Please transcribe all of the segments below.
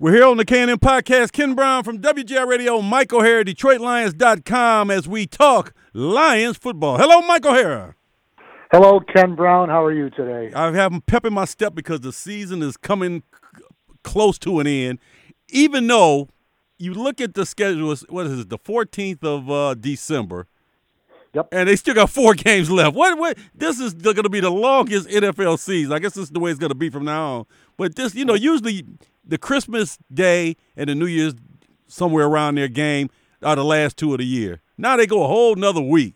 We're here on the KNN Podcast. Ken Brown from WJR Radio, Mike O'Hara, DetroitLions.com, as we talk Lions football. Hello, Mike O'Hara. Hello, Ken Brown. How are you today? I have pep in my step because the season is coming close to an end, even though you look at the schedule, what is it, the 14th of December, yep, and they still got four games left. What? This is going to be the longest NFL season. I guess this is the way it's going to be from now on. But this, you know, usually the Christmas Day and the New Year's, somewhere around their game, are the last two of the year. Now they go a whole nother week.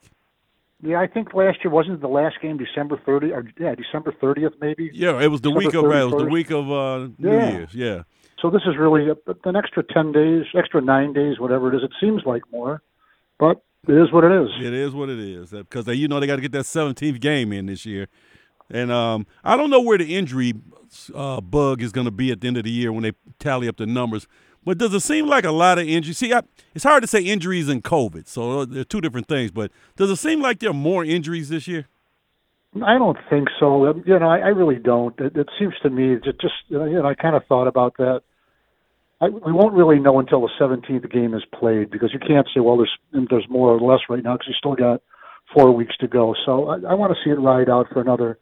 Yeah, I think last year, wasn't the last game December 30th? December 30th maybe? Yeah, it was the December week of, New Year's, yeah. So this is really an extra 10 days, extra 9 days, whatever it is. It seems like more, but it is what it is. It is what it is, because they, you know, they got to get that 17th game in this year. And I don't know where the injury bug is going to be at the end of the year when they tally up the numbers. But does it seem like a lot of injuries? See, it's hard to say injuries and COVID, so they're two different things. But does it seem like there are more injuries this year? I don't think so. You know, I really don't. It seems to me just I kind of thought about that. We won't really know until the 17th game is played, because you can't say, well, there's more or less right now, because you still got 4 weeks to go. So I want to see it ride out for another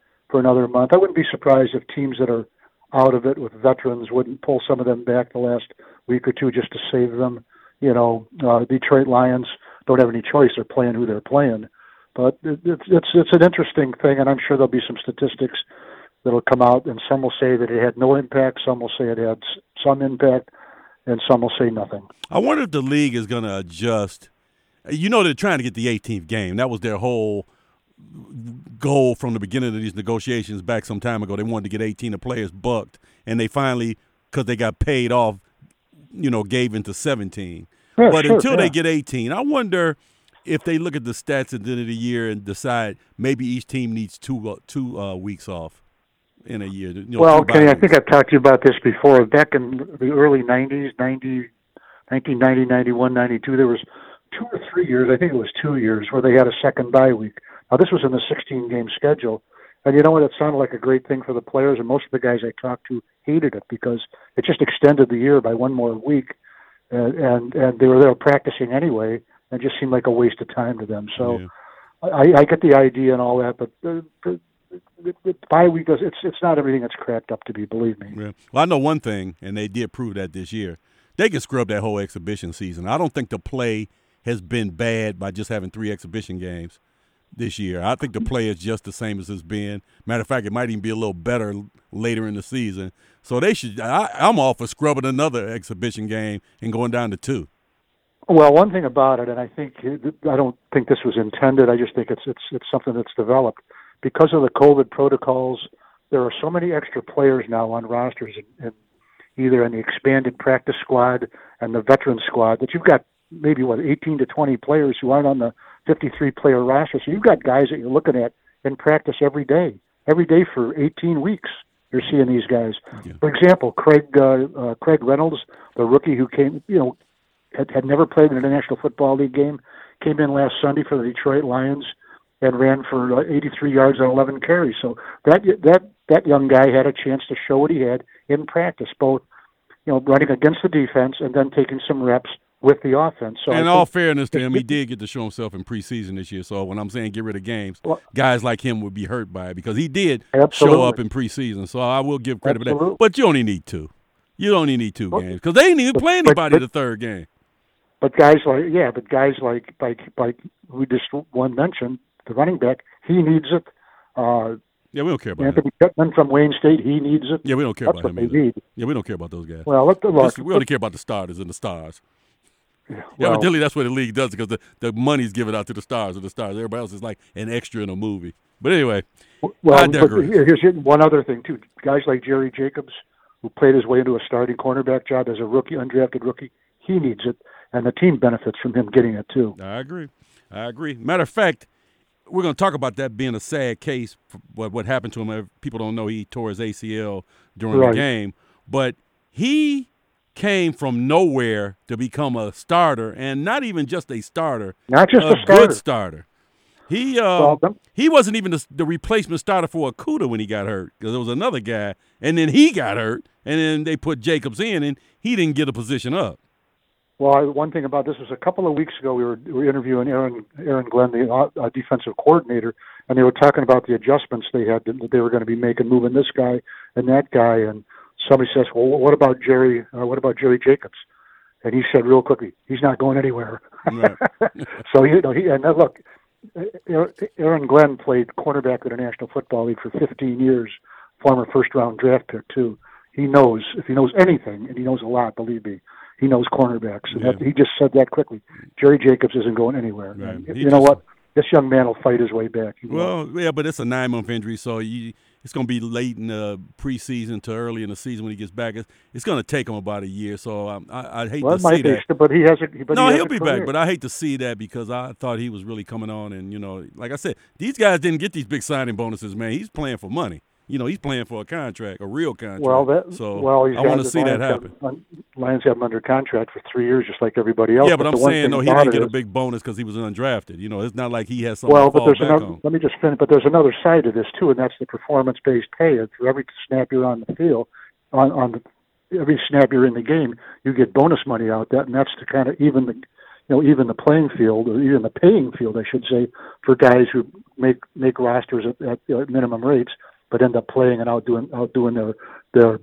month. I wouldn't be surprised if teams that are out of it with veterans wouldn't pull some of them back the last week or two just to save them. You know, Detroit Lions don't have any choice. They're playing who they're playing. But it's an interesting thing, and I'm sure there'll be some statistics that'll come out, and some will say that it had no impact, some will say it had some impact, and some will say nothing. I wonder if the league is going to adjust. You know, they're trying to get the 18th game. That was their whole goal from the beginning of these negotiations back some time ago. They wanted to get 18 of players bucked, and they finally, because they got paid off, gave into 17. Yeah, but sure, until they get 18, I wonder if they look at the stats at the end of the year and decide maybe each team needs two weeks off in a year. Well, Kenny, I think I've talked to you about this before. Back in the early 90s, 1990, 91, 92, there was 2 or 3 years, I think it was 2 years, where they had a second bye week. Now, this was in the 16-game schedule. And you know what? It sounded like a great thing for the players, and most of the guys I talked to hated it because it just extended the year by one more week, and they were there practicing anyway, and it just seemed like a waste of time to them. So yeah. I get the idea and all that, but the bye week, it's not everything that's cracked up to be, believe me. Yeah. Well, I know one thing, and they did prove that this year. They can scrub that whole exhibition season. I don't think the play has been bad by just having 3 exhibition games this year. I think the play is just the same as it's been. Matter of fact, it might even be a little better later in the season. So they should. I'm all for scrubbing another exhibition game and going down to 2. Well, one thing about it, and I don't think this was intended. I just think it's something that's developed because of the COVID protocols. There are so many extra players now on rosters, in either in the expanded practice squad and the veteran squad, that you've got maybe 18 to 20 players who aren't on the 53-player roster. So you've got guys that you're looking at in practice every day for 18 weeks. You're seeing these guys. Yeah. For example, Craig Reynolds, the rookie who came, had never played in an National Football League game, came in last Sunday for the Detroit Lions and ran for 83 yards on 11 carries. So that young guy had a chance to show what he had in practice, both running against the defense and then taking some reps with the offense. So in all fairness to him, he did get to show himself in preseason this year. So when I'm saying get rid of games, guys like him would be hurt by it because he did show up in preseason. So I will give credit for that. But you only need 2. You only need 2 games because they didn't even play anybody the third game. But guys like we just one mentioned, the running back, he needs it. Yeah, we don't care about Anthony Pittman from Wayne State, he needs it. Yeah, we don't care about him either. Yeah, we don't care about those guys. Well, we only care about the starters and the stars. Yeah, evidently that's what the league does because the money's given out to the stars or the stars. Everybody else is like an extra in a movie. But anyway, I digress. Here's one other thing, too. Guys like Jerry Jacobs, who played his way into a starting cornerback job as a rookie, undrafted rookie, he needs it, and the team benefits from him getting it, too. I agree. Matter of fact, we're going to talk about that being a sad case, what happened to him. People don't know he tore his ACL during the game. But he came from nowhere to become a starter, and not even just a starter, a good starter. He wasn't even the replacement starter for Okuda when he got hurt, because there was another guy, and then he got hurt, and then they put Jacobs in, and he didn't get a position up. Well, one thing about this was a couple of weeks ago we were interviewing Aaron Glenn, the defensive coordinator, and they were talking about the adjustments they had that they were going to be making, moving this guy and that guy. And somebody says, "Well, what about Jerry? What about Jerry Jacobs?" And he said, real quickly, "He's not going anywhere." Right. So look, Aaron Glenn played cornerback in the National Football League for 15 years, former first-round draft pick too. He knows, if he knows anything, and he knows a lot, believe me, he knows cornerbacks. And he just said that quickly. Jerry Jacobs isn't going anywhere. Right. You know what? This young man will fight his way back. But it's a 9-month injury, so it's going to be late in the preseason to early in the season when he gets back. It's going to take him about a year, so I hate to see that. But he has it. No, he'll be back, but I hate to see that because I thought he was really coming on. And, you know, like I said, these guys didn't get these big signing bonuses, man. He's playing for money. You know, he's playing for a contract, a real contract. I want to see that happen. Lions have him under contract for 3 years, just like everybody else. Yeah, but I'm saying, he didn't get a big bonus because he was undrafted. You know, it's not like he has something to fall back on. Let me just finish. But there's another side to this, too, and that's the performance-based pay. For every snap you're on the field, every snap you're in the game, you get bonus money out that, and that's to kind of even the playing field, or even the paying field, I should say, for guys who make rosters at minimum rates, but end up playing and outdoing their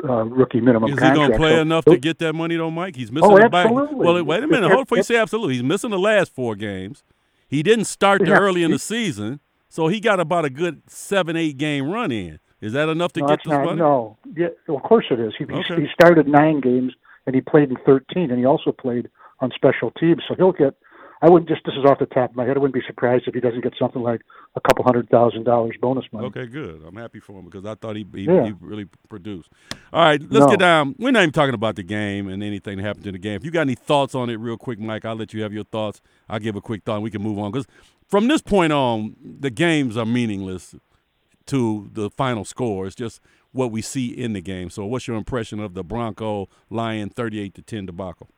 rookie minimum contract. Is he going to play enough to get that money, though, Mike? He's missing absolutely. Well, wait a minute. Hold before you say absolutely. He's missing the last 4 games. He didn't start early in the season, so he got about a good 7-8 game run in. Is that enough to get this money? No. Yeah, of course it is. He started 9 games, and he played in 13, and he also played on special teams, so he'll get – this is off the top of my head. I wouldn't be surprised if he doesn't get something like a couple $100,000 bonus money. Okay, good. I'm happy for him because I thought he really produced. All right, let's get down. We're not even talking about the game and anything that happened in the game. If you got any thoughts on it real quick, Mike, I'll let you have your thoughts. I'll give a quick thought and we can move on. Because from this point on, the games are meaningless to the final score. It's just what we see in the game. So what's your impression of the Bronco-Lion 38-10 debacle?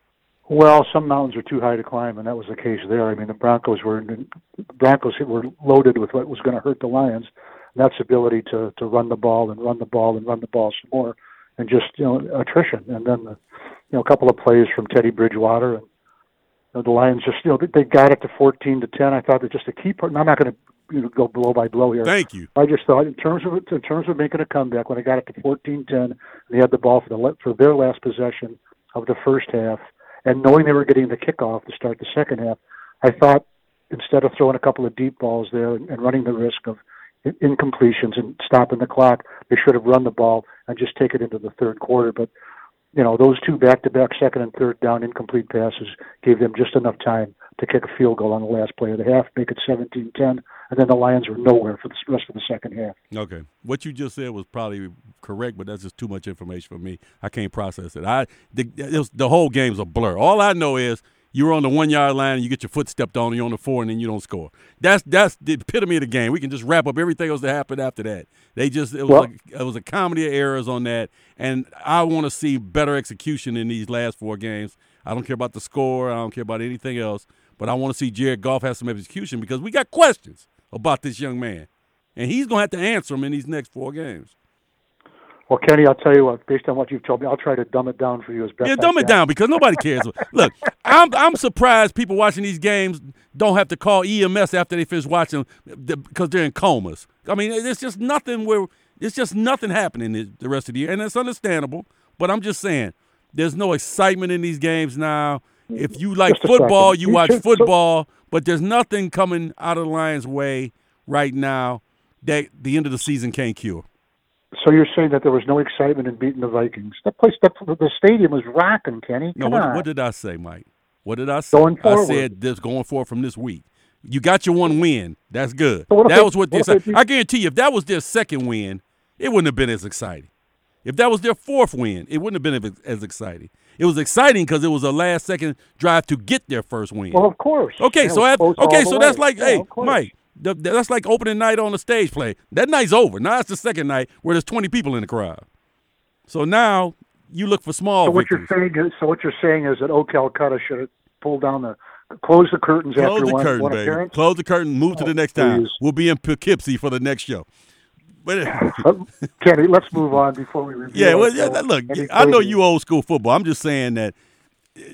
Well, some mountains are too high to climb, and that was the case there. I mean, the Broncos were loaded with what was going to hurt the Lions, and that's ability to run the ball and run the ball and run the ball some more, and just attrition. And then a couple of plays from Teddy Bridgewater, and the Lions just they got it to 14-10. I thought that just a key part. And I'm not going to go blow by blow here. Thank you. I just thought in terms of making a comeback, when they got it to 14-10, and they had the ball for their last possession of the first half. And knowing they were getting the kickoff to start the second half, I thought instead of throwing a couple of deep balls there and running the risk of incompletions and stopping the clock, they should have run the ball and just take it into the third quarter. But, those 2 back-to-back second and third down incomplete passes gave them just enough time to kick a field goal on the last play of the half, make it 17-10, and then the Lions were nowhere for the rest of the second half. Okay. What you just said was probably correct, but that's just too much information for me. I can't process it. The whole game's a blur. All I know is you were on the 1-yard line and you get your foot stepped on, you're on the 4, and then you don't score. That's the epitome of the game. We can just wrap up everything else that happened after that. It was a comedy of errors on that, and I want to see better execution in these last 4 games. I don't care about the score. I don't care about anything else. But I want to see Jared Goff have some execution because we got questions about this young man. And he's going to have to answer them in these next 4 games. Well, Kenny, I'll tell you what, based on what you've told me, I'll try to dumb it down for you as best I can. Yeah, dumb it down because nobody cares. Look, I'm surprised people watching these games don't have to call EMS after they finish watching because they're in comas. I mean, there's just nothing happening the rest of the year. And it's understandable, but I'm just saying, there's no excitement in these games now. If you like football, you watch football, but there's nothing coming out of the Lions' way right now that the end of the season can't cure. So you're saying that there was no excitement in beating the Vikings? The stadium was rocking, Kenny. No, what did I say, Mike? What did I say? Going forward. I said this going forward from this week. You got your one win. That's good. So I guarantee you, if that was their second win, it wouldn't have been as exciting. If that was their 4th win, it wouldn't have been as exciting. It was exciting because it was a last-second drive to get their first win. Well, of course. Okay, so that's like, hey, Mike, that's like opening night on a stage play. That night's over. Now it's the second night where there's 20 people in the crowd. So now you look for small victories. What you're saying is that Calcutta should have pulled down the Close the curtains after one appearance. Close the curtain, move to the next time. We'll be in Poughkeepsie for the next show. But, Kenny, let's move on before we review. Look, I know you old school football. I'm just saying that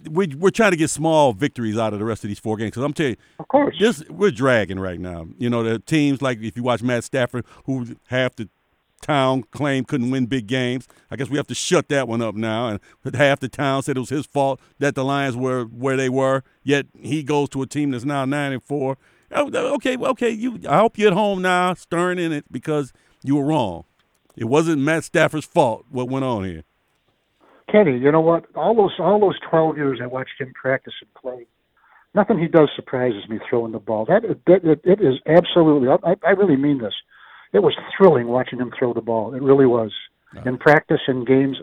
we're trying to get small victories out of the rest of these four games. Because I'm telling you, of course, we're dragging right now. You know, the teams, like if you watch Matt Stafford, who half the town claimed couldn't win big games. I guess we have to shut that one up now. And half the town said it was his fault that the Lions were where they were, yet he goes to a team that's now 9-4. Okay. I hope you're at home now, stirring in it, because – you were wrong. It wasn't Matt Stafford's fault what went on here. Kenny, you know what? All those 12 years I watched him practice and play, nothing he does surprises me throwing the ball. It is absolutely, I really mean this. It was thrilling watching him throw the ball. It really was. Right. In practice and games,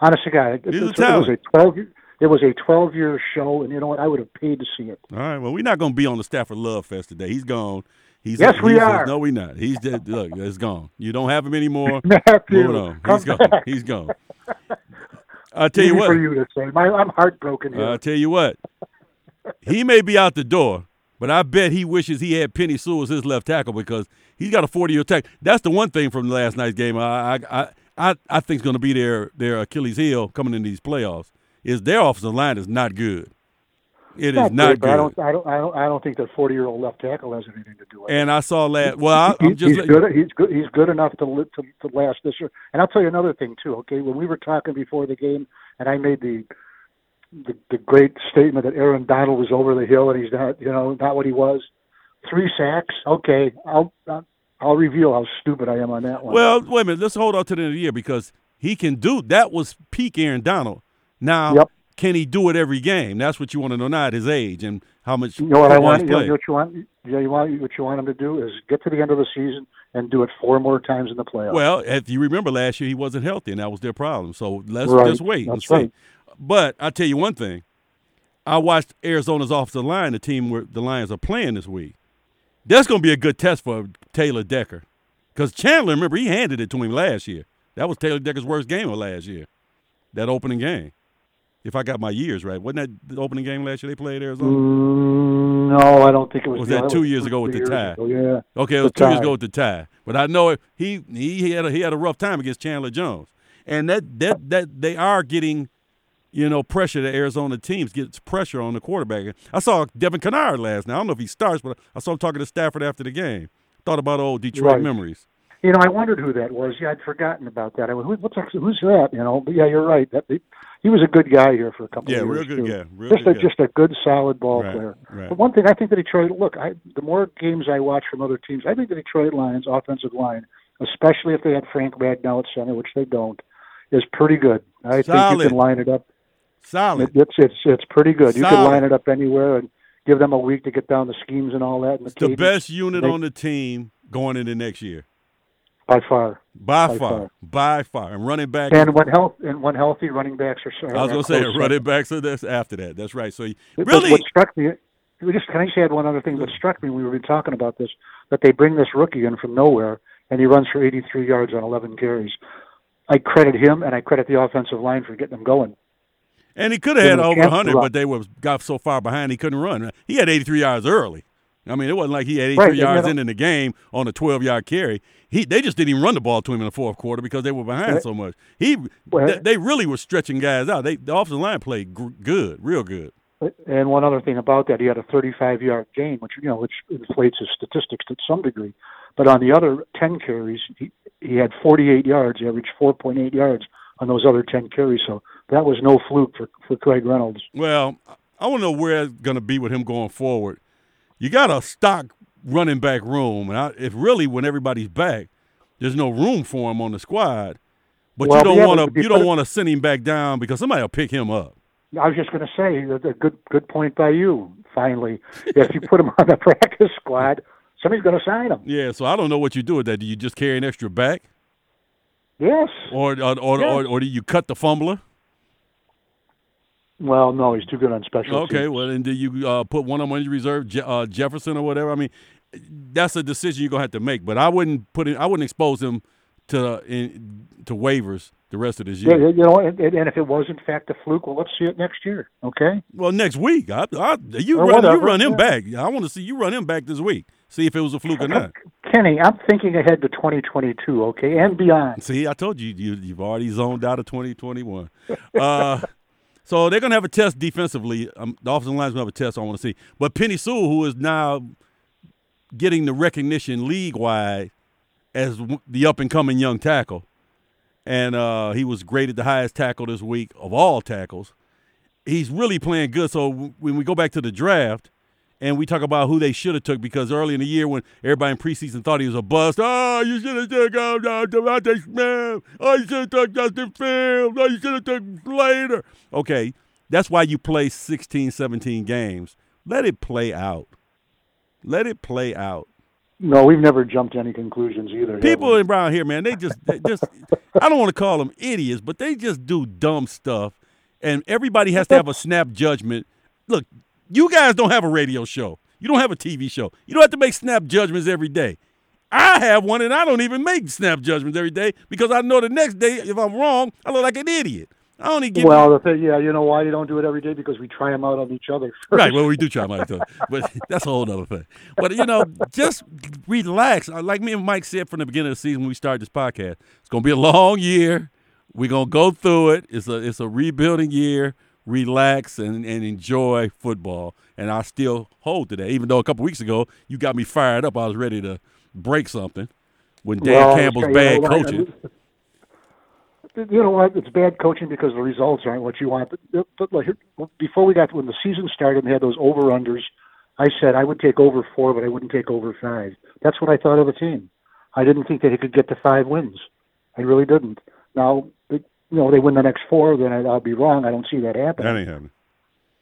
honest to God, it was a 12-year show, and you know what? I would have paid to see it. All right, well, we're not going to be on the Stafford Love Fest today. He's gone. Yes, we are. No, we're not. He's dead. Look, it's gone. You don't have him anymore. Moving on. He's gone. I'll tell you what. For you to say. I'm heartbroken here. I'll tell you what. He may be out the door, but I bet he wishes he had Penei Sewell as his left tackle because he's got a 40-year tackle. That's the one thing from last night's game I think is going to be their Achilles heel coming into these playoffs is their offensive line is not good. It is not good. I don't think that 40-year-old left tackle has anything to do with it. And I saw last. Well, he's good. He's good enough to last this year. And I'll tell you another thing too. Okay, when we were talking before the game, and I made the great statement that Aaron Donald was over the hill and he's not, you know, not what he was. 3 sacks. Okay, I'll reveal how stupid I am on that one. Well, wait a minute. Let's hold on to the end of the year because he can do that. Was peak Aaron Donald. Now. Yep. Can he do it every game? That's what you want to know now at his age and how much. You know what I want? What you want him to do is get to the end of the season and do it 4 more times in the playoffs. Well, if you remember last year, he wasn't healthy, and that was their problem. So let's just wait and see. But I'll tell you one thing. I watched Arizona's offensive line, the team where the Lions are playing this week. That's going to be a good test for Taylor Decker because Chandler, remember, he handed it to him last year. That was Taylor Decker's worst game of last year, that opening game. If I got my years right, wasn't that the opening game last year they played Arizona? No, I don't think it was. Was that 2 years ago with the tie? Yeah. Okay, it was 2 years ago with the tie. But I know he had a rough time against Chandler Jones, and that they are getting, you know, pressure. The Arizona teams gets pressure on the quarterback. I saw Devin Kennard last night. I don't know if he starts, but I saw him talking to Stafford after the game. Thought about old Detroit memories. You know, I wondered who that was. Yeah, I'd forgotten about that. I went, who's that? You know, but yeah, you're right. He was a good guy here for a couple of years. Yeah, real good guy. Just a good, solid ball player. Right. But one thing, I think the Detroit, the more games I watch from other teams, I think the Detroit Lions offensive line, especially if they had Frank Ragnow at center, which they don't, is pretty good. I think you can line it up. Solid. It's pretty good. Solid. You can line it up anywhere and give them a week to get down the schemes and all that. And the best unit on the team going into next year. By far. And running back. And when healthy, running backs are – I was going to say running backs are this after that. That's right. So really – what struck me – can I just add one other thing? What struck me when we were talking about this, that they bring this rookie in from nowhere, and he runs for 83 yards on 11 carries. I credit him, and I credit the offensive line for getting him going. And he could have had over 100, but they got so far behind he couldn't run. He had 83 yards early. I mean, it wasn't like he had 83 yards in the game on a 12-yard carry. They just didn't even run the ball to him in the fourth quarter because they were behind so much. They really were stretching guys out. The offensive line played good, real good. And one other thing about that, he had a 35-yard gain, which inflates his statistics to some degree. But on the other 10 carries, he had 48 yards, averaged 4.8 yards on those other 10 carries. So that was no fluke for Craig Reynolds. Well, I want to know where it's going to be with him going forward. You got a stock running back room, and when everybody's back, there's no room for him on the squad. But you don't want to send him back down because somebody will pick him up. I was just going to say, a good point by you. Finally, if you put him on the practice squad, somebody's going to sign him. Yeah, so I don't know what you do with that. Do you just carry an extra back? Yes. Or do you cut the fumbler? Well, no, he's too good on special teams. Okay, well, and do you put one on reserve, Jefferson or whatever? I mean, that's a decision you're gonna have to make. But I wouldn't expose him to waivers the rest of this year. Yeah, you know, and if it was, in fact, a fluke, well, let's see it next year, okay? Well, next week. You run him back. I want to see you run him back this week, see if it was a fluke or not. Kenny, I'm thinking ahead to 2022, okay, and beyond. See, I told you, you've already zoned out of 2021. So they're going to have a test defensively. The offensive line's going to have a test, I want to see. But Penei Sewell, who is now getting the recognition league-wide as the up-and-coming young tackle, and he was graded the highest tackle this week of all tackles. He's really playing good. So when we go back to the draft and we talk about who they should have took, because early in the year when everybody in preseason thought he was a bust, you should have took Devontae Smith. You should have took Justin Fields. You should have took Slater. Okay, that's why you play 16, 17 games. Let it play out. Let it play out. No, we've never jumped to any conclusions either. People around here, man, they just I don't want to call them idiots, but they just do dumb stuff, and everybody has to have a snap judgment. Look, you guys don't have a radio show. You don't have a TV show. You don't have to make snap judgments every day. I have one, and I don't even make snap judgments every day because I know the next day, if I'm wrong, I look like an idiot. You know why you don't do it every day? Because we try them out on each other first. Right, well, we do try them out on each other, but that's a whole other thing. But, you know, just relax. Like me and Mike said from the beginning of the season when we started this podcast, it's going to be a long year. We're going to go through it. It's a rebuilding year. Relax and enjoy football. And I still hold to that, even though a couple weeks ago you got me fired up. I was ready to break something when Dan Campbell's bad coaching. You know what? It's bad coaching because the results aren't what you want. But like, before we got to when the season started and they had those over-unders, I said I would take over 4, but I wouldn't take over 5. That's what I thought of the team. I didn't think that he could get to 5 wins. I really didn't. Now, they win the next 4, then I'll be wrong. I don't see that happening. That ain't happening.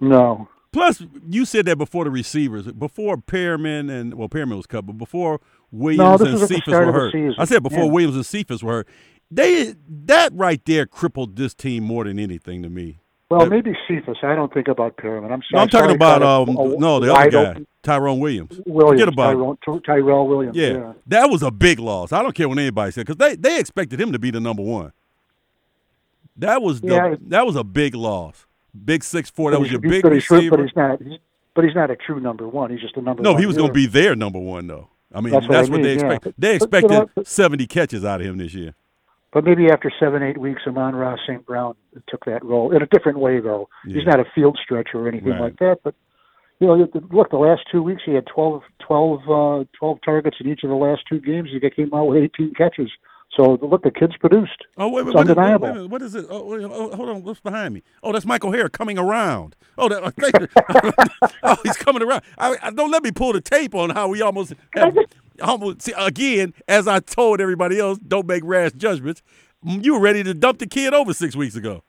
No. Plus, you said that before the receivers, before Perriman and Perriman was cut, but before Williams and Cephas were hurt. I said before Williams and Cephas were hurt. That right there crippled this team more than anything to me. Well, maybe Cephas. I don't think about Perriman. The other guy, Tyrone Williams. Tyrell Williams. Yeah, that was a big loss. I don't care what anybody said because they expected him to be the number one. That was a big loss. Big 6'4". That was your big receiver. But he's not a true number one. He's just a number one. No, he was going to be their number one though. I mean, that's what they expect. Yeah. They expected 70 catches out of him this year. But maybe after 7-8 weeks, Amon-Ra St. Brown took that role in a different way, though. Yeah. He's not a field stretcher or anything like that. But, you know, look, the last 2 weeks he had 12 targets in each of the last 2 games. He came out with 18 catches. So, look, the kid's produced. Oh, wait a minute. It's undeniable. What is it? Oh, hold on. What's behind me? Oh, that's Michael Hare coming around. Oh, he's coming around. Don't let me pull the tape on how we almost again, as I told everybody else, don't make rash judgments. You were ready to dump the kid over 6 weeks ago.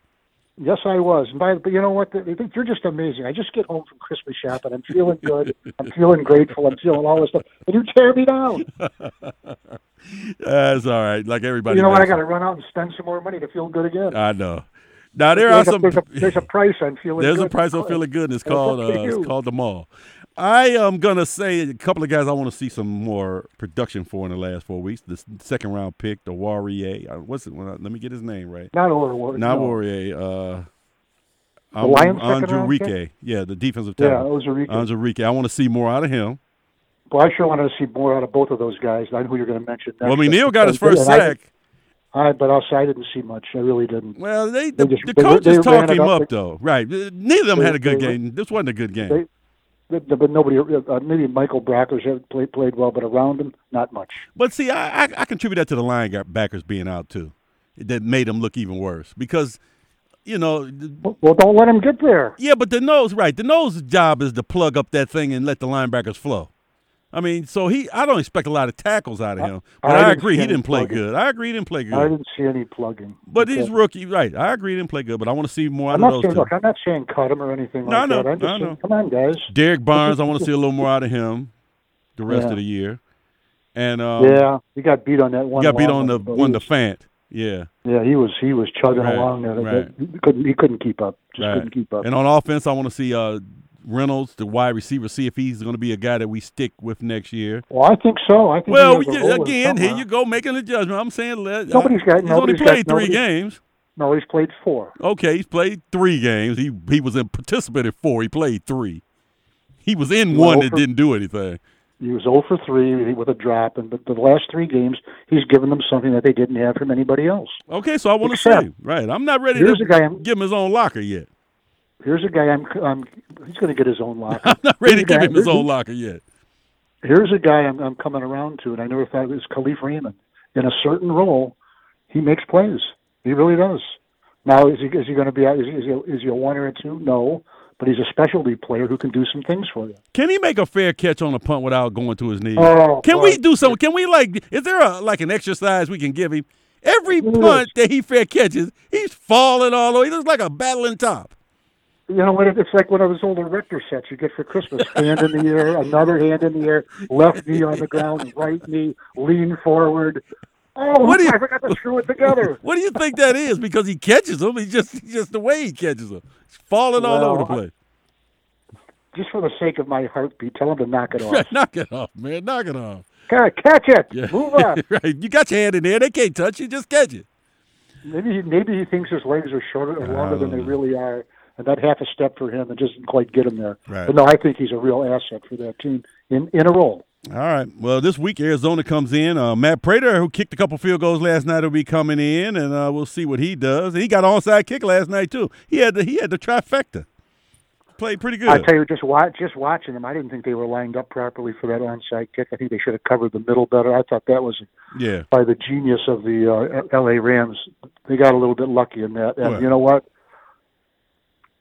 Yes, I was. But you know what? You're just amazing. I just get home from Christmas shopping. I'm feeling good. I'm feeling grateful. I'm feeling all this stuff. And you tear me down. That's all right. Like everybody knows. What? I got to run out and spend some more money to feel good again. I know. Now, there's a price on feeling good. There's a price on feeling good, and it's called the mall. I am going to say a couple of guys I want to see some more production for in the last 4 weeks. The second-round pick, the Warrior. What's it? Let me get his name right. Not Warrior. The Lions Anzurike. Yeah, the defensive tackle. Yeah, Anzurike. I want to see more out of him. Well, I sure wanted to see more out of both of those guys. I know who you're going to mention next. Well, Neal got his first sack. But also I didn't see much. I really didn't. Well, the coaches talked him up, though. Right. Neither of them had a good game. This wasn't a good game. But nobody, maybe Michael Brockers played well, but around him, not much. But see, I contribute that to the linebackers being out too. That made them look even worse because, you know. Well, don't let them get there. Yeah, but the nose's job is to plug up that thing and let the linebackers flow. I mean, I don't expect a lot of tackles out of him. But I agree he didn't play good. I didn't see any plugging. But he's rookie, right. I agree he didn't play good, but I want to see more out of those two. Look, I'm not saying cut him or anything like that. I'm just saying, come on, guys. Derek Barnes, I want to see a little more out of him the rest of the year. And he got beat on that one. Got beat on the one to Fant. Yeah. Yeah, he was chugging along there. Right. He couldn't keep up. Couldn't keep up. And on offense, I want to see Reynolds, the wide receiver, see if he's going to be a guy that we stick with next year. Well, I think so. I think. Well, again, here you go making a judgment. I'm saying he's only played 3 games. No, he's played four. Okay, he's played three games. He was in participated four. He played three. He was in one that didn't do anything. He was 0 for 3 with a drop, and but the last three games, he's given them something that they didn't have from anybody else. Okay, so I want to say, right, I'm not ready to give him his own locker yet. Here's a guy he's going to get his own locker. I'm not ready to give him his own locker yet. Here's a guy I'm coming around to, and I never thought it was Khalif Raymond. In a certain role, he makes plays. He really does. Now, is he going to be out? Is he a one or a two? No. But he's a specialty player who can do some things for you. Can he make a fair catch on a punt without going to his knees? Oh, can we do something? Can we, is there an exercise we can give him? Every punt that he fair catches, he's falling all over. He looks like a battling top. You know what? It's like one of those older Richter sets you get for Christmas. Hand in the air, another hand in the air, left knee on the ground, right knee, lean forward. Oh, I forgot to screw it together. What do you think that is? Because he catches them. He's just the way he catches them. He's falling all over the place. Just for the sake of my heartbeat, tell him to knock it off. Knock it off, man. Knock it off. Catch it. Yeah. Move on. Right. You got your hand in there. They can't touch you. Just catch it. Maybe he thinks his legs are shorter or longer than they really are, and that half a step for him and just didn't quite get him there. Right. But, no, I think he's a real asset for that team in a role. All right. Well, this week Arizona comes in. Matt Prater, who kicked a couple field goals last night, will be coming in, and we'll see what he does. And he got an onside kick last night too. He had the trifecta. Played pretty good. I tell you, just watching them, I didn't think they were lined up properly for that onside kick. I think they should have covered the middle better. I thought that was by the genius of the L.A. Rams. They got a little bit lucky in that. And you know what?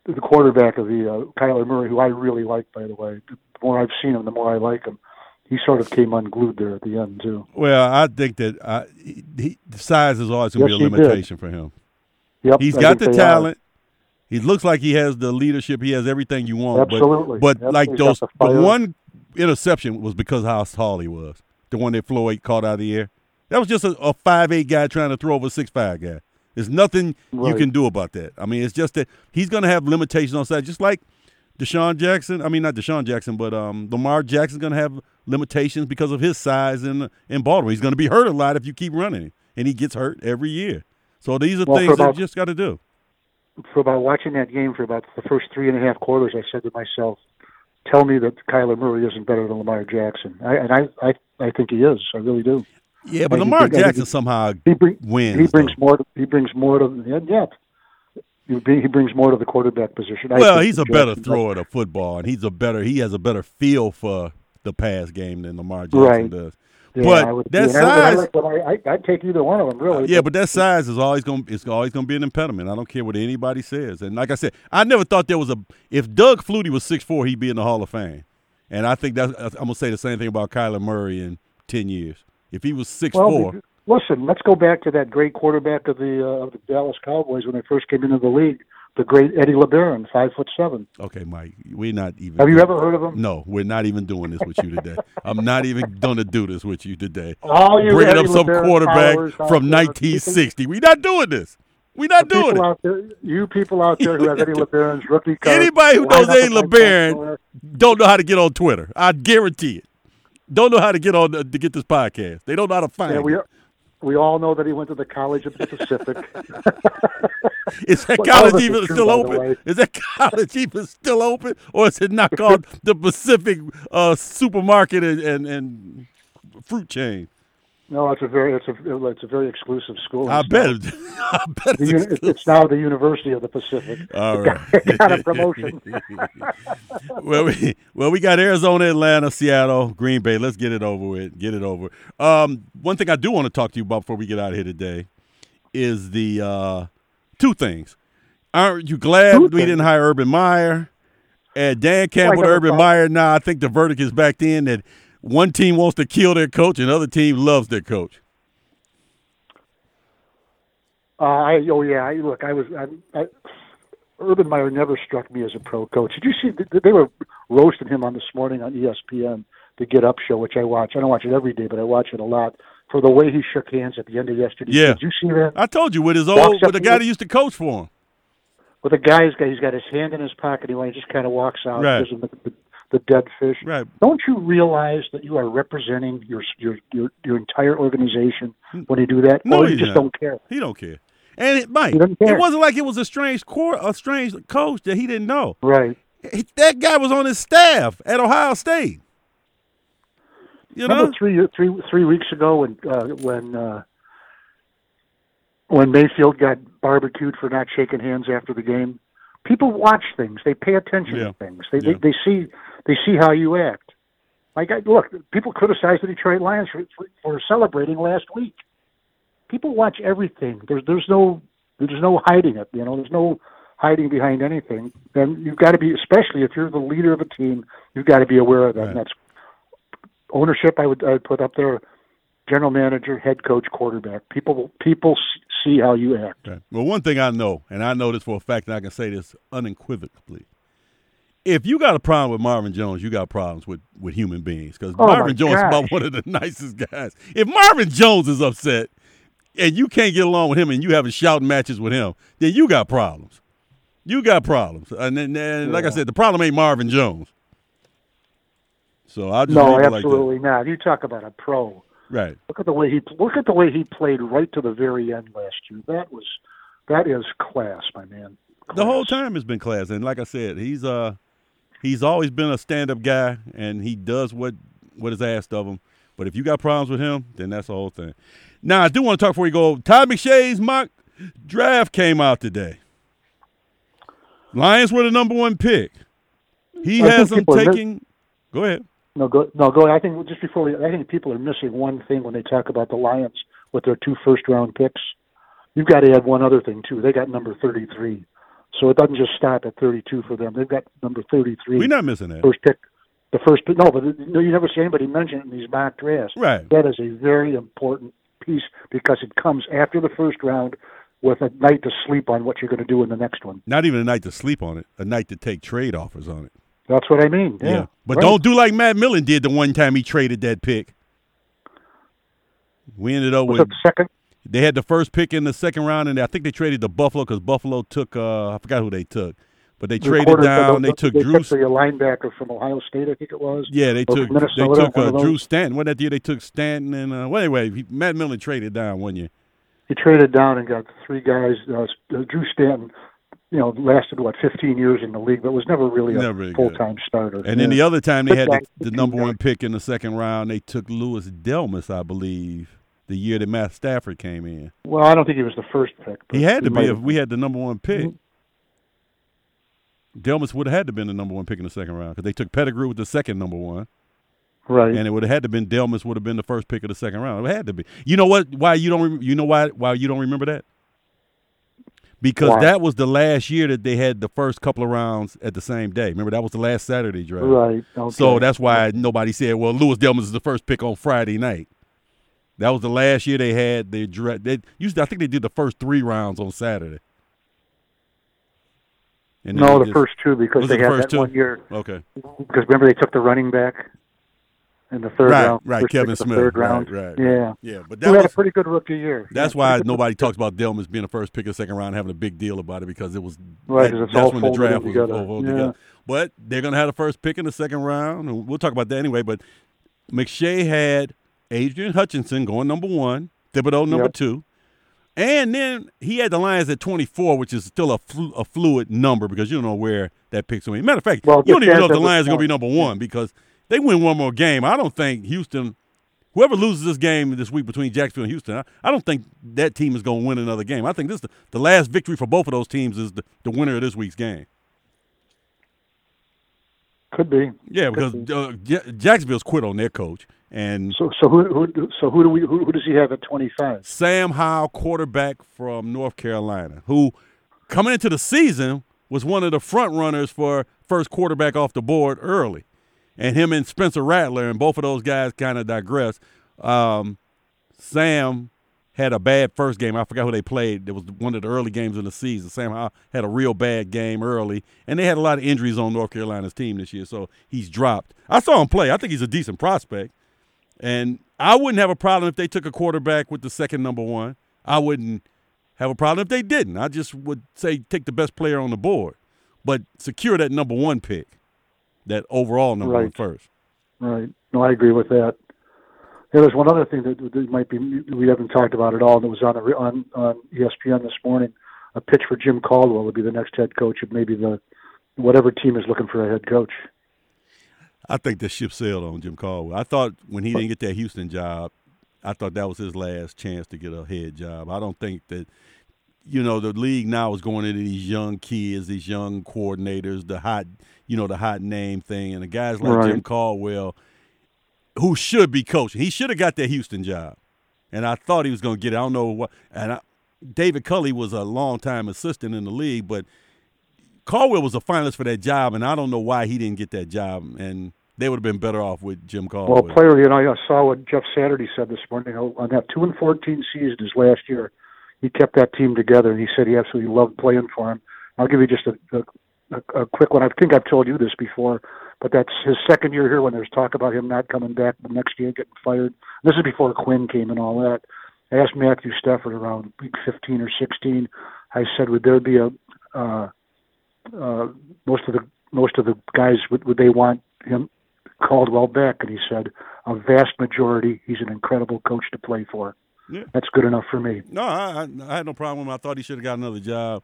The quarterback of the Kyler Murray, who I really like, by the way, the more I've seen him, the more I like him. He sort of came unglued there at the end, too. Well, I think that the size is always going to be a limitation for him. Yep, he's got the talent. He looks like he has the leadership. He has everything you want. Absolutely. But like the one interception was because of how tall he was, the one that Floyd caught out of the air. That was just a 5'8 guy trying to throw over a 6'5 guy. There's nothing you can do about that. I mean, it's just that he's going to have limitations on size, just like DeSean Jackson. I mean, not DeSean Jackson, but Lamar Jackson's going to have limitations because of his size in Baltimore. He's going to be hurt a lot if you keep running him, and he gets hurt every year. So these are things that you just got to do. For about watching that game for about the first 3.5 quarters, I said to myself, tell me that Kyler Murray isn't better than Lamar Jackson. I think he is. I really do. Yeah, but Lamar Jackson somehow wins. He brings more to the quarterback position. Well, he's a better thrower of football, and he has a better feel for the pass game than Lamar Jackson does. Yeah, but that size, I'd take either one of them, really. Yeah, but that size is always going to be an impediment. I don't care what anybody says. And like I said, I never thought there was if Doug Flutie was 6'4", he'd be in the Hall of Fame. And I think I'm going to say the same thing about Kyler Murray in 10 years. If he was 6'4". Listen, let's go back to that great quarterback of the Dallas Cowboys when they first came into the league, the great Eddie LeBaron, 5'7". Okay, Mike, we're not even. Have you ever heard of him? No, we're not even doing this with you today. I'm not even going to do this with you today. Bringing up some quarterback from 1960. We're not doing this. We're not doing it. You people out there who have Eddie LeBaron's rookie card. Anybody who knows Eddie LeBaron don't know how to get on Twitter. I guarantee it. Don't know how to get on to get this podcast. They don't know how to find it. We all know that he went to the College of the Pacific. Is that college even still open? Is that college even still open? Or is it not called the Pacific supermarket and fruit chain? No, it's a very exclusive school. I bet it's now the University of the Pacific. All right, got a promotion. Well, we got Arizona, Atlanta, Seattle, Green Bay. Let's get it over with. Get it over. One thing I do want to talk to you about before we get out of here today is the two things. Aren't you glad we didn't hire Urban Meyer and Dan Campbell? Urban Meyer. Now I think the verdict is backed in that. One team wants to kill their coach, and the other team loves their coach. Urban Meyer never struck me as a pro coach. Did you see they were roasting him on this morning on ESPN, the Get Up show, which I watch. I don't watch it every day, but I watch it a lot for the way he shook hands at the end of yesterday. Yeah. Did you see that? I told you with the guy that used to coach for him. With the guy he's got his hand in his pocket. He just kind of walks out. Right. Gives him the dead fish. Right. Don't you realize that you are representing your entire organization when you do that? No, or you just don't care. He don't care. And it might. It wasn't like it was a strange coach that he didn't know. Right. That guy was on his staff at Ohio State. You know? Remember three weeks ago when Mayfield got barbecued for not shaking hands after the game? People watch things. They pay attention to things. They see how you act. Like, look, people criticize the Detroit Lions for celebrating last week. People watch everything. There's no hiding it. You know, there's no hiding behind anything. And you've got to be, especially if you're the leader of a team, you've got to be aware of that. Right. And that's ownership. I would put up there. General manager, head coach, quarterback. People see how you act. Right. Well, one thing I know, and I know this for a fact, and I can say this unequivocally. If you got a problem with Marvin Jones, you got problems with human beings, because Marvin Jones is about one of the nicest guys. If Marvin Jones is upset and you can't get along with him and you having shouting matches with him, then you got problems. You got problems. And like I said, the problem ain't Marvin Jones. So I'll just leave it like that. No, absolutely not. You talk about a pro. Right. Look at the way he played right to the very end last year. That is class, my man. Class. The whole time has been class, and like I said, he's always been a stand-up guy, and he does what is asked of him. But if you got problems with him, then that's the whole thing. Now I do want to talk before you go. Todd McShay's mock draft came out today. Lions were the number one pick. He has them taking. Go ahead. No, go ahead. I think just before I think people are missing one thing when they talk about the Lions with their 2 first-round picks. You've got to add one other thing, too. They got number 33. So it doesn't just stop at 32 for them. They've got number 33. We're not missing that. The first pick. No, but you never see anybody mention it in these mock drafts. Right. That is a very important piece because it comes after the first round with a night to sleep on what you're going to do in the next one. Not even a night to sleep on it. A night to take trade offers on it. That's what I mean. Yeah. But right. Don't do like Matt Millen did the one time he traded that pick. We ended up with the second. They had the first pick in the second round, and I think they traded to Buffalo because Buffalo took I forgot who they took, but they traded down. They took a linebacker from Ohio State, I think it was. Yeah, they took Drew Stanton. What that year they took Stanton and Matt Millen traded down one year. He traded down and got 3 guys. Drew Stanton. You know, lasted, 15 years in the league, but was never really a full-time starter. And then the other time they had the number one pick in the second round, they took Louis Delmas, I believe, the year that Matt Stafford came in. Well, I don't think he was the first pick. He had to be if we had the number one pick. Mm-hmm. Delmas would have had to been the number one pick in the second round because they took Pettigrew with the second number one. Right. And it would have had to been Delmas would have been the first pick of the second round. It had to be. You know what? Why you don't remember that? Because that was the last year that they had the first couple of rounds at the same day. Remember, that was the last Saturday draft. Right. Okay. So that's why nobody said, well, Louis Delmas is the first pick on Friday night. That was the last year they had their draft. I think they did the first 3 rounds on Saturday. And no, the first 2 because they had that 1 year. Okay. Because remember, they took the running back in the third round. Right, Kevin Smith. Third round. Right. Yeah. But that was a pretty good rookie year. That's why nobody talks about Delmas being the first pick of the second round, having a big deal about it because it was that's when the draft was all together. But they're going to have the first pick in the second round, and we'll talk about that anyway. But McShay had Adrian Hutchinson going number 1, Thibodeau number 2, and then he had the Lions at 24, which is still a fluid number because you don't know where that pick's going to be. Matter of fact, you don't even know if the Lions are going to be number 1 because – they win one more game. I don't think Houston, whoever loses this game this week between Jacksonville and Houston, I don't think that team is going to win another game. I think this the last victory for both of those teams is the winner of this week's game. Could be. Yeah, because Jacksonville's quit on their coach. And who does he have at 25? Sam Howell, quarterback from North Carolina, who coming into the season was one of the front runners for first quarterback off the board early. And him and Spencer Rattler, and both of those guys kind of digress. Sam had a bad first game. I forgot who they played. It was one of the early games in the season. Sam had a real bad game early. And they had a lot of injuries on North Carolina's team this year, so he's dropped. I saw him play. I think he's a decent prospect. And I wouldn't have a problem if they took a quarterback with the second number 1. I wouldn't have a problem if they didn't. I just would say take the best player on the board, but secure that number 1 pick. That overall number 1 first. Right. No, I agree with that. Yeah, there's one other thing that might be we haven't talked about at all, and it was on ESPN this morning. A pitch for Jim Caldwell would be the next head coach of maybe the whatever team is looking for a head coach. I think the ship sailed on Jim Caldwell. I thought when he didn't get that Houston job, I thought that was his last chance to get a head job. I don't think that, you know, the league now is going into these young kids, these young coordinators, the hot name thing, and the guys like Jim Caldwell who should be coaching. He should have got that Houston job, and I thought he was going to get it. I don't know what. And David Culley was a longtime assistant in the league, but Caldwell was a finalist for that job, and I don't know why he didn't get that job. And they would have been better off with Jim Caldwell. Well, player, you know, I saw what Jeff Saturday said this morning. On that 2-14 season his last year, he kept that team together, and he said he absolutely loved playing for him. I'll give you just a quick one. I think I've told you this before, but that's his second year here when there's talk about him not coming back the next year, getting fired. This is before Quinn came and all that. I asked Matthew Stafford around week 15 or 16. I said, would there be most of the guys, would they want him, Caldwell, back? And he said, a vast majority. He's an incredible coach to play for. Yeah. That's good enough for me. No, I had no problem with him. I thought he should have got another job.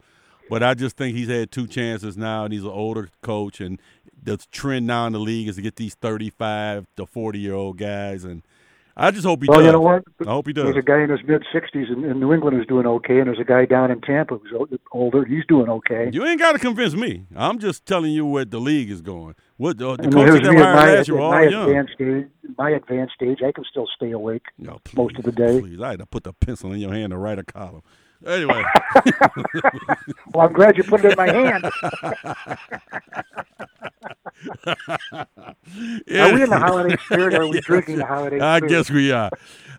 But I just think he's had two chances now, and he's an older coach. And the trend now in the league is to get these 35- to 40-year-old guys. And I just hope he does. Well, you know what? I hope he does. There's a guy in his mid-60s in New England who's doing okay, and there's a guy down in Tampa who's older. He's doing okay. You ain't got to convince me. I'm just telling you where the league is going. What the coaches that hired last year were all young. My advanced age, I can still stay awake most of the day. Please, I had to put the pencil in your hand to write a column. Anyway. Well, I'm glad you put it in my hand. Yeah. Are we in the holiday spirit, or are we drinking the holiday spirit? I guess we are.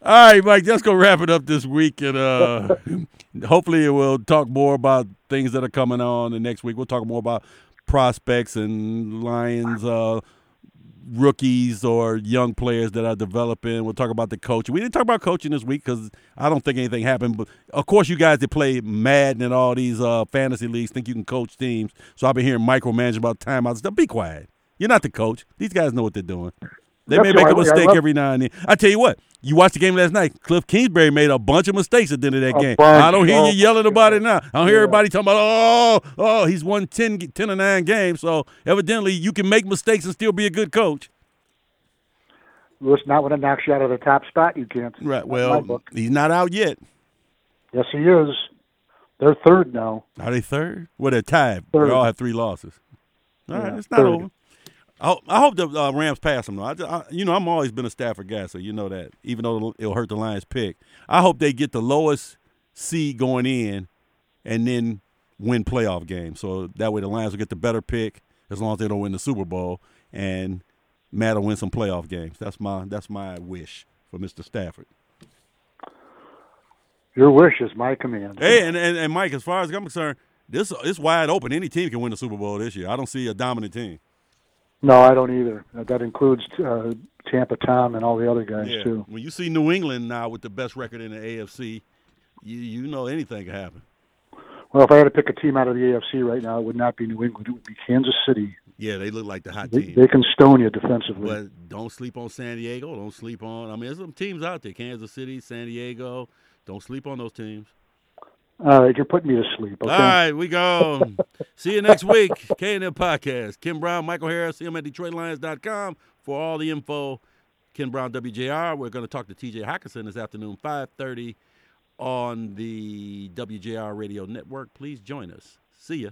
All right, Mike, that's going to wrap it up this week. And hopefully we'll talk more about things that are coming on the next week. We'll talk more about prospects and Lions rookies or young players that are developing. We'll talk about the coaching. We didn't talk about coaching this week because I don't think anything happened. But, of course, you guys that play Madden and all these fantasy leagues think you can coach teams. So I've been hearing micromanaging about timeouts. Now, be quiet. You're not the coach. These guys know what they're doing. They may make a mistake every now and then. I tell you what, you watched the game last night. Cliff Kingsbury made a bunch of mistakes at the end of that game. I don't hear you yelling about it now. I don't hear everybody talking about, he's won 10 or 9 games. So, evidently, you can make mistakes and still be a good coach. Lewis, not when it knocks you out of the top spot, you can't. Right, well, he's not out yet. Yes, he is. They're third now. Are they third? Well, they're tied. They all have 3 losses. All right, it's not over. I hope the Rams pass them, though. I'm always been a Stafford guy, so you know that, even though it'll hurt the Lions' pick. I hope they get the lowest seed going in and then win playoff games. So that way the Lions will get the better pick as long as they don't win the Super Bowl, and Matt will win some playoff games. That's my wish for Mr. Stafford. Your wish is my command. Hey, and Mike, as far as I'm concerned, this is wide open. Any team can win the Super Bowl this year. I don't see a dominant team. No, I don't either. That includes Tampa Tom and all the other guys, too. When you see New England now with the best record in the AFC, you know anything can happen. Well, if I had to pick a team out of the AFC right now, it would not be New England. It would be Kansas City. Yeah, they look like the hot team. They can stone you defensively. But don't sleep on San Diego. Don't sleep on – there's some teams out there, Kansas City, San Diego. Don't sleep on those teams. All right, you're putting me to sleep. Okay? All right, we go. See you next week. KNN Podcast. Ken Brown, Michael Harris. See him at DetroitLions.com for all the info. Ken Brown, WJR. We're going to talk to T.J. Hockenson this afternoon, 5:30 on the WJR Radio Network. Please join us. See ya.